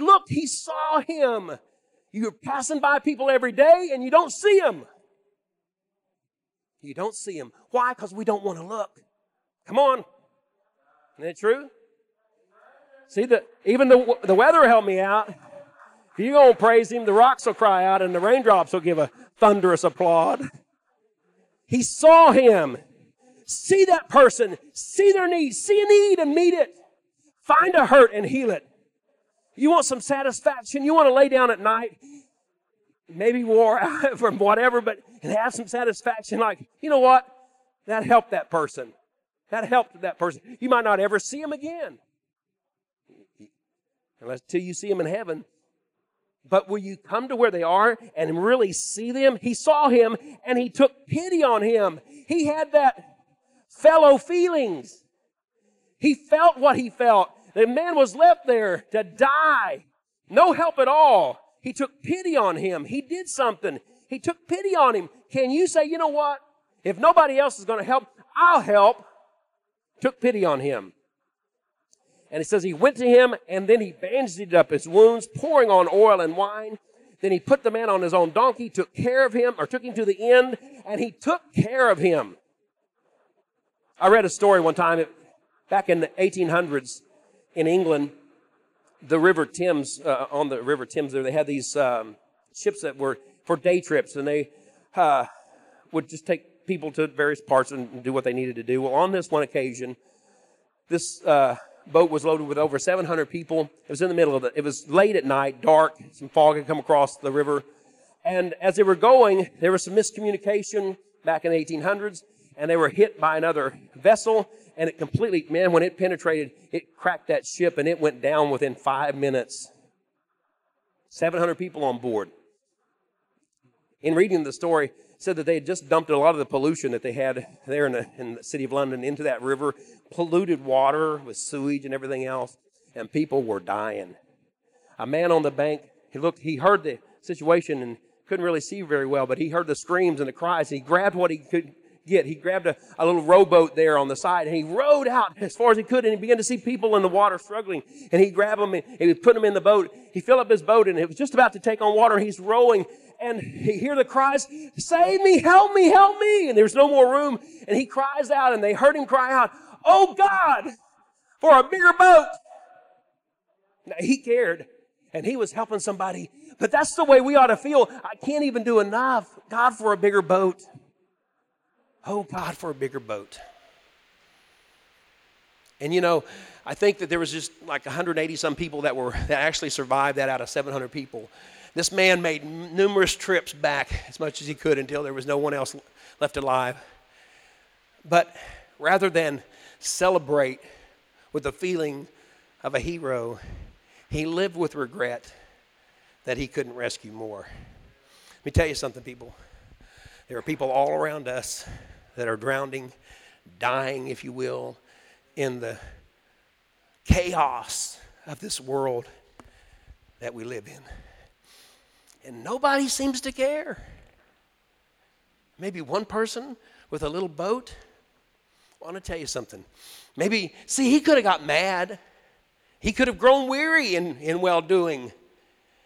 looked, he saw him. You're passing by people every day and you don't see him. You don't see him. Why? Because we don't want to look. Come on. Isn't it true? See, even the weather helped me out. If you're going to praise him, the rocks will cry out and the raindrops will give a thunderous applaud. He saw him. See that person. See their need. See a need and meet it. Find a hurt and heal it. You want some satisfaction? You want to lay down at night maybe wore out from whatever, but have some satisfaction like, you know what? That helped that person. That helped that person. You might not ever see him again. Unless till you see him in heaven. But will you come to where they are and really see them? He saw him and he took pity on him. He had that fellow feelings. He felt what he felt. The man was left there to die. No help at all. He took pity on him. He did something. He took pity on him. Can you say, you know what? If nobody else is going to help, I'll help. Took pity on him. And it says he went to him, and then he bandaged up his wounds, pouring on oil and wine. Then he put the man on his own donkey, took care of him, or took him to the inn, and he took care of him. I read a story one time back in the 1800s in England, the River Thames, on the River Thames there, they had these ships that were for day trips, and they would just take people to various parts and do what they needed to do. Well, on this one occasion, this boat was loaded with over 700 people. It was in the middle of it. It was late at night, dark. Some fog had come across the river. And as they were going, there was some miscommunication back in the 1800s, and they were hit by another vessel, and it completely, man, when it penetrated, it cracked that ship, and it went down within 5 minutes. 700 people on board. In reading the story, said that they had just dumped a lot of the pollution that they had there in the city of London into that river, polluted water with sewage and everything else, and people were dying. A man on the bank, he heard the situation and couldn't really see very well, but he heard the screams and the cries. He grabbed what he could get. He grabbed a little rowboat there on the side, and he rowed out as far as he could, and he began to see people in the water struggling, and he grabbed them, and he put them in the boat. He filled up his boat, and it was just about to take on water, and he's rowing. And he hear the cries, save me, help me, help me. And there's no more room. And he cries out, and they heard him cry out, oh God, for a bigger boat. Now he cared, and he was helping somebody. But that's the way we ought to feel. I can't even do enough. God, for a bigger boat. Oh God, for a bigger boat. And you know, I think that there was just like 180 some people that actually survived that out of 700 people. This man made numerous trips back as much as he could until there was no one else left alive. But rather than celebrate with the feeling of a hero, he lived with regret that he couldn't rescue more. Let me tell you something, people. There are people all around us that are drowning, dying, if you will, in the chaos of this world that we live in. And nobody seems to care. Maybe one person with a little boat. I want to tell you something. Maybe, see, he could have got mad. He could have grown weary in well-doing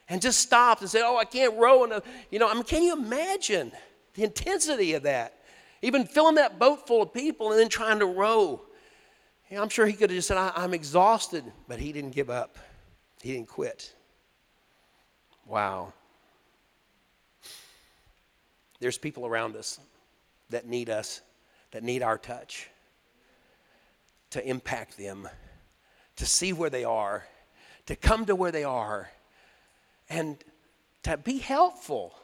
and just stopped and said, oh, I can't row enough. You know, I mean, can you imagine the intensity of that? Even filling that boat full of people and then trying to row. You know, I'm sure he could have just said, I'm exhausted. But he didn't give up. He didn't quit. Wow. There's people around us that need us, that need our touch, to impact them, to see where they are, to come to where they are, and to be helpful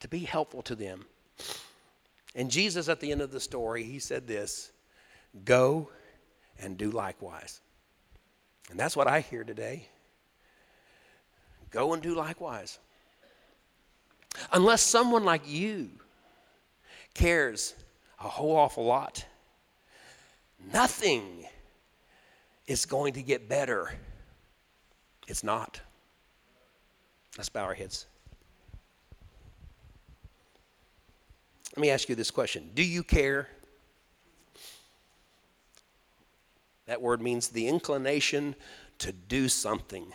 to them. And Jesus, at the end of the story, he said this, go and do likewise. And that's what I hear today. Go and do likewise. Unless someone like you cares a whole awful lot, nothing is going to get better. It's not. Let's bow our heads. Let me ask you this question. Do you care? That word means the inclination to do something.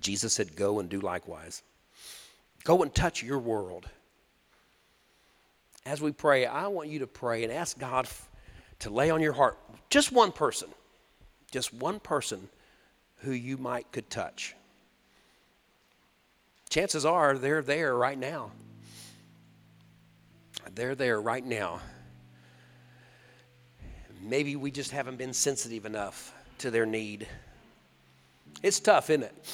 Jesus said, go and do likewise. Go and touch your world. As we pray, I want you to pray and ask God to lay on your heart just one person who you could touch. Chances are they're there right now. They're there right now. Maybe we just haven't been sensitive enough to their need. It's tough, isn't it?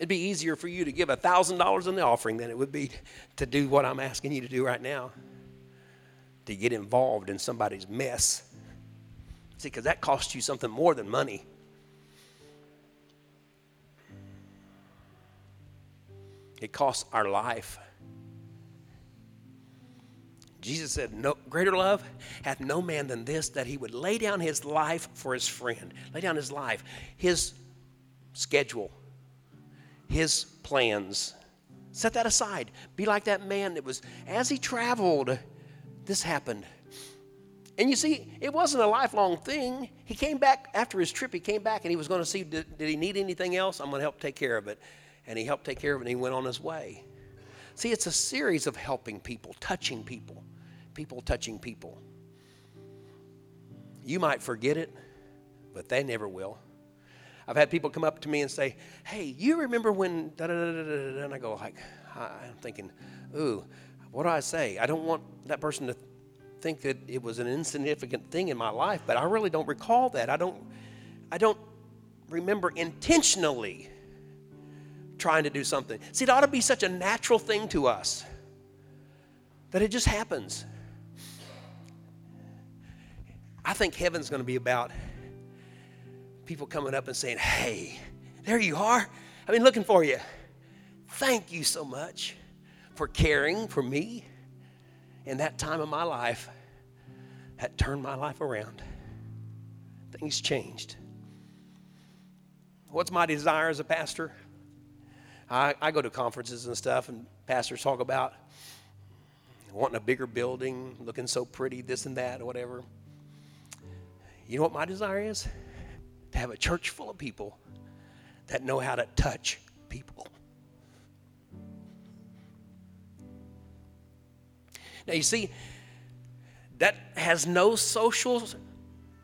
It'd be easier for you to give $1,000 in the offering than it would be to do what I'm asking you to do right now, to get involved in somebody's mess. See, because that costs you something more than money. It costs our life. Jesus said, "No greater love hath no man than this, that he would lay down his life for his friend." Lay down his life, his schedule, his plans. Set that aside. Be like that man that was, as he traveled, this happened. And you see, it wasn't a lifelong thing. He came back after his trip. He came back and he was going to see, did he need anything else? I'm going to help take care of it. And he helped take care of it, and he went on his way. See, it's a series of helping people, touching people, people touching people. You might forget it, but they never will. I've had people come up to me and say, "Hey, you remember when da-da-da-da-da-da," and I go like, I'm thinking, ooh, what do I say? I don't want that person to think that it was an insignificant thing in my life, but I really don't recall that. I don't remember intentionally trying to do something. See, it ought to be such a natural thing to us that it just happens. I think heaven's going to be about people coming up and saying, "Hey, there you are. I've been looking for you. Thank you so much for caring for me in that time of my life that turned my life around. Things changed." What's my desire as a pastor? I go to conferences and stuff, and pastors talk about wanting a bigger building, looking so pretty, this and that, or whatever. You know what my desire is? To have a church full of people that know how to touch people. Now, you see, that has no social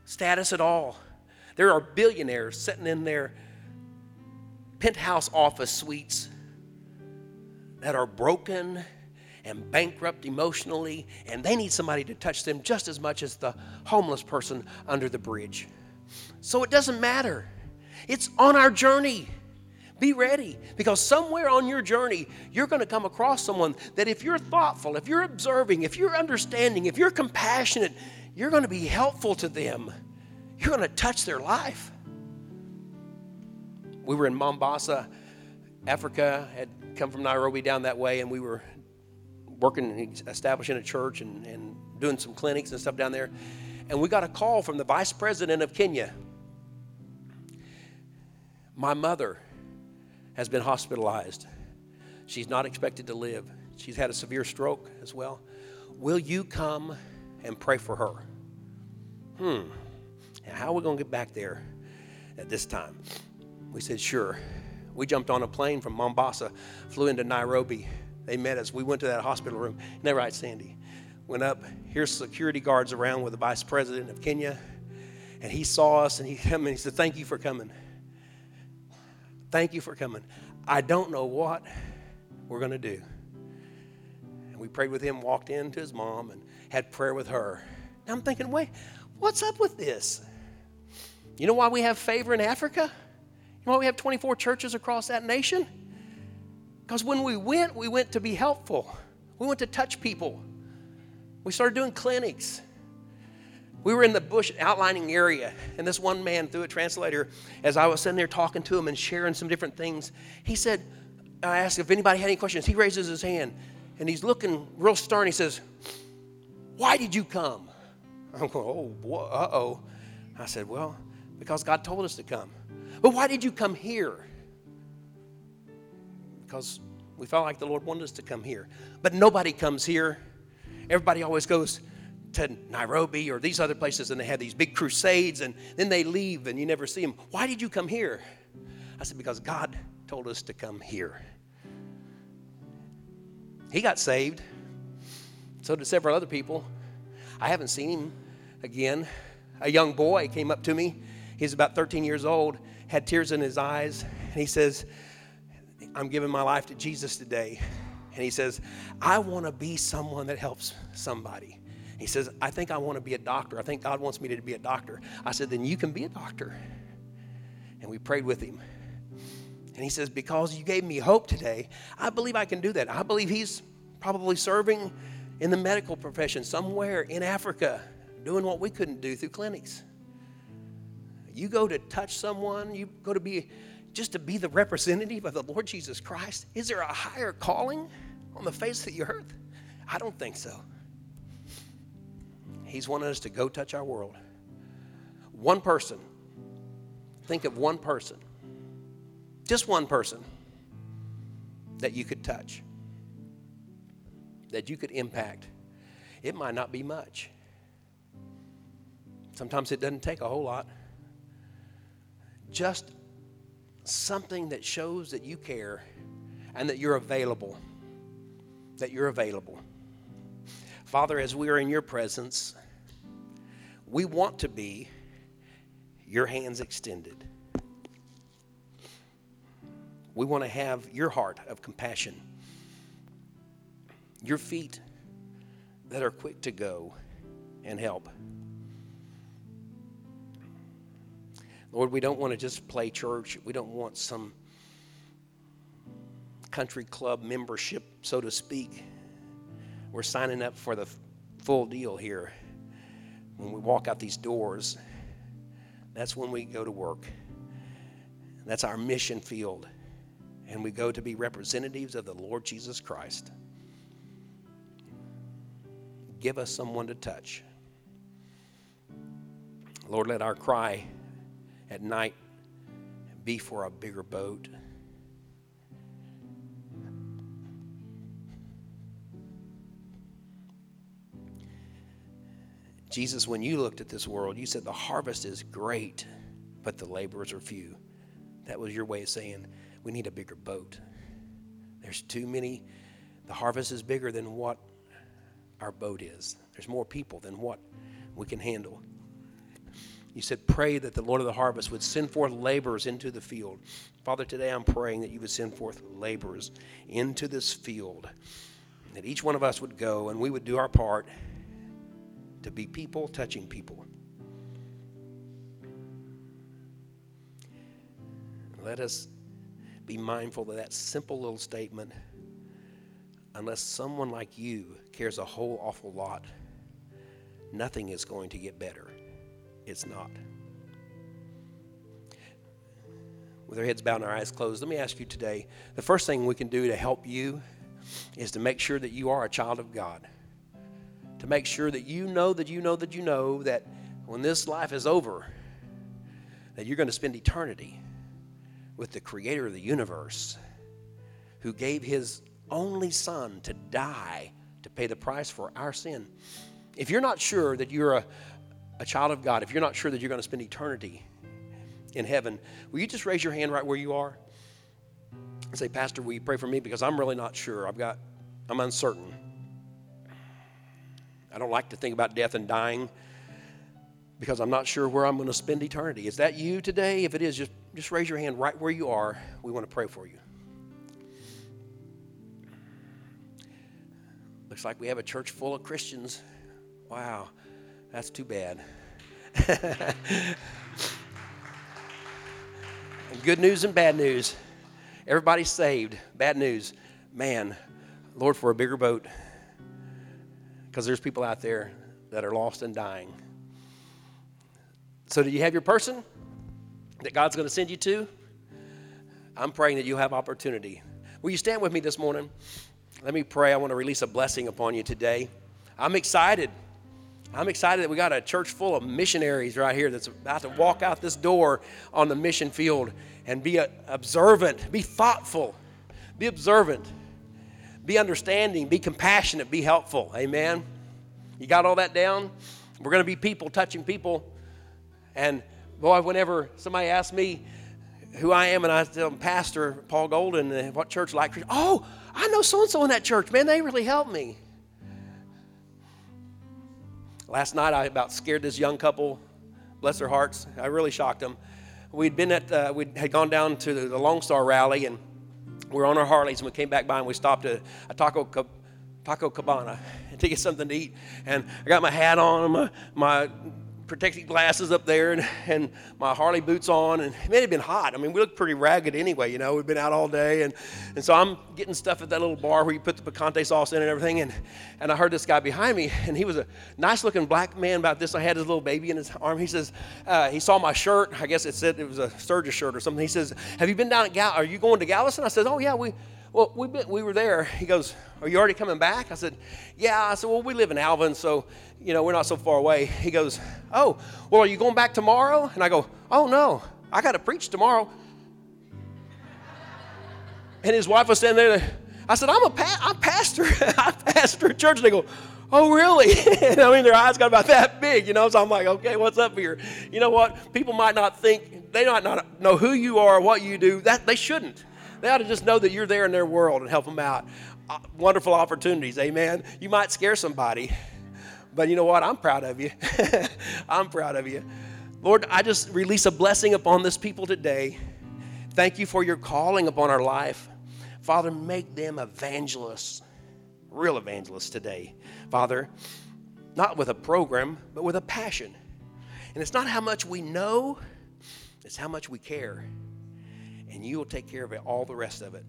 status at all. There are billionaires sitting in their penthouse office suites that are broken and bankrupt emotionally, and they need somebody to touch them just as much as the homeless person under the bridge. So it doesn't matter. It's on our journey. Be ready, because somewhere on your journey, you're going to come across someone that if you're thoughtful, if you're observing, if you're understanding, if you're compassionate, you're going to be helpful to them. You're going to touch their life. We were in Mombasa, Africa, had come from Nairobi down that way, and we were working and establishing a church and doing some clinics and stuff down there. And we got a call from the vice president of Kenya. "My mother has been hospitalized. She's not expected to live. She's had a severe stroke as well. Will you come and pray for her?" How are we going to get back there at this time? We said, sure. We jumped on a plane from Mombasa, flew into Nairobi. They met us. We went to that hospital room. Isn't that right, Sandy? Went up. Here's security guards around with the vice president of Kenya. And he saw us, and he came and he said, "Thank you for coming. Thank you for coming. I don't know what we're going to do." And we prayed with him, walked in to his mom, and had prayer with her. And I'm thinking, wait, what's up with this? You know why we have favor in Africa? Well, we have 24 churches across that nation. Because when we went to be helpful. We went to touch people. We started doing clinics. We were in the bush outlying area, and this one man, through a translator, as I was sitting there talking to him and sharing some different things, he said, I asked if anybody had any questions. He raises his hand, and he's looking real stern. He says, "Why did you come?" I'm going, "Oh, boy, uh-oh." I said, "Well, because God told us to come." "But why did you come here?" "Because we felt like the Lord wanted us to come here." But nobody comes here. Everybody always goes to Nairobi or these other places, and they have these big crusades, and then they leave, and you never see them. "Why did you come here?" I said, "Because God told us to come here." He got saved. So did several other people. I haven't seen him again. A young boy came up to me. He's about 13 years old, had tears in his eyes, and he says, "I'm giving my life to Jesus today." And he says, "I want to be someone that helps somebody." He says, "I think I want to be a doctor. I think God wants me to be a doctor." I said, "Then you can be a doctor." And we prayed with him. And he says, because you gave me hope today, I believe I can do that. I believe he's probably serving in the medical profession somewhere in Africa, doing what we couldn't do through clinics. You go to touch someone, you go to be just to be the representative of the Lord Jesus Christ. Is there a higher calling on the face of the earth? I don't think so. He's wanted us to go touch our world. One person. Think of one person. Just one person that you could touch, that you could impact. It might not be much. Sometimes it doesn't take a whole lot. Just something that shows that you care and that you're available, that you're available. Father, as we are in your presence, we want to be your hands extended. We want to have your heart of compassion, your feet that are quick to go and help. Lord, we don't want to just play church. We don't want some country club membership, so to speak. We're signing up for the full deal here. When we walk out these doors, that's when we go to work. That's our mission field. And we go to be representatives of the Lord Jesus Christ. Give us someone to touch. Lord, let our cry at night be for a bigger boat. Jesus, when you looked at this world, you said the harvest is great, but the laborers are few. That was your way of saying we need a bigger boat. There's too many. The harvest is bigger than what our boat is. There's more people than what we can handle. You said, pray that the Lord of the harvest would send forth laborers into the field. Father, today I'm praying that you would send forth laborers into this field, that each one of us would go and we would do our part to be people touching people. Let us be mindful of that simple little statement. Unless someone like you cares a whole awful lot, nothing is going to get better. It's not. With our heads bowed and our eyes closed, let me ask you today, the first thing we can do to help you is to make sure that you are a child of God. To make sure that you know that you know that you know that when this life is over, that you're going to spend eternity with the creator of the universe, who gave his only son to die to pay the price for our sin. If you're not sure that you're a child of God, if you're not sure that you're going to spend eternity in heaven, will you just raise your hand right where you are and say, Pastor, will you pray for me? Because I'm really not sure. I'm uncertain. I don't like to think about death and dying because I'm not sure where I'm going to spend eternity. Is that you today? If it is, just raise your hand right where you are. We want to pray for you. Looks like we have a church full of Christians. Wow. That's too bad. Good news and bad news. Everybody's saved. Bad news. Man, Lord, for a bigger boat. Because there's people out there that are lost and dying. So do you have your person that God's going to send you to? I'm praying that you'll have opportunity. Will you stand with me this morning? Let me pray. I want to release a blessing upon you today. I'm excited. I'm excited that we got a church full of missionaries right here that's about to walk out this door on the mission field and be observant, be thoughtful, be observant, be understanding, be compassionate, be helpful. Amen. You got all that down? We're going to be people touching people. And boy, whenever somebody asks me who I am and I tell them, Pastor Paul Golden, what church Light Christian? Oh, I know so-and-so in that church. Man, they really helped me. Last night, I about scared this young couple, bless their hearts. I really shocked them. We had gone down to the Lone Star Rally, and we were on our Harleys, and we came back by, and we stopped at a taco cabana to get something to eat. And I got my hat on, my protective glasses up there and my Harley boots on, and it had been hot. I mean, we looked pretty ragged anyway, you know. We'd been out all day, and so I'm getting stuff at that little bar where you put the picante sauce in and everything, and I heard this guy behind me, and he was a nice-looking black man about this. I had his little baby in his arm. He says, he saw my shirt. I guess it said it was a Sturgis shirt or something. He says, have you been down at Galveston? Are you going to Galveston? I said, oh, yeah, we were there. He goes, are you already coming back? I said, yeah. I said, well, we live in Alvin, so, you know, we're not so far away. He goes, oh, well, are you going back tomorrow? And I go, oh, no, I got to preach tomorrow. And his wife was standing there. I said, I'm pastor. I pastor a church. And they go, oh, really? And I mean, their eyes got about that big, you know. So I'm like, okay, what's up here? You know what? People might not think, they might not know who you are or what you do. That they shouldn't. They ought to just know that you're there in their world and help them out. Wonderful opportunities, amen. You might scare somebody, but you know what? I'm proud of you. I'm proud of you. Lord, I just release a blessing upon this people today. Thank you for your calling upon our life. Father, make them evangelists, real evangelists today. Father, not with a program, but with a passion. And it's not how much we know, it's how much we care. And you will take care of it, all the rest of it.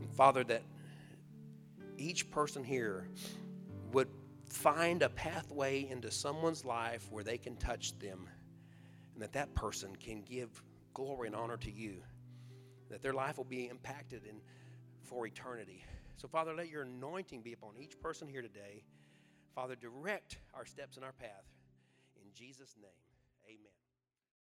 And Father, that each person here would find a pathway into someone's life where they can touch them, and that that person can give glory and honor to you, that their life will be impacted in, for eternity. So, Father, let your anointing be upon each person here today. Father, direct our steps and our path. In Jesus' name, amen.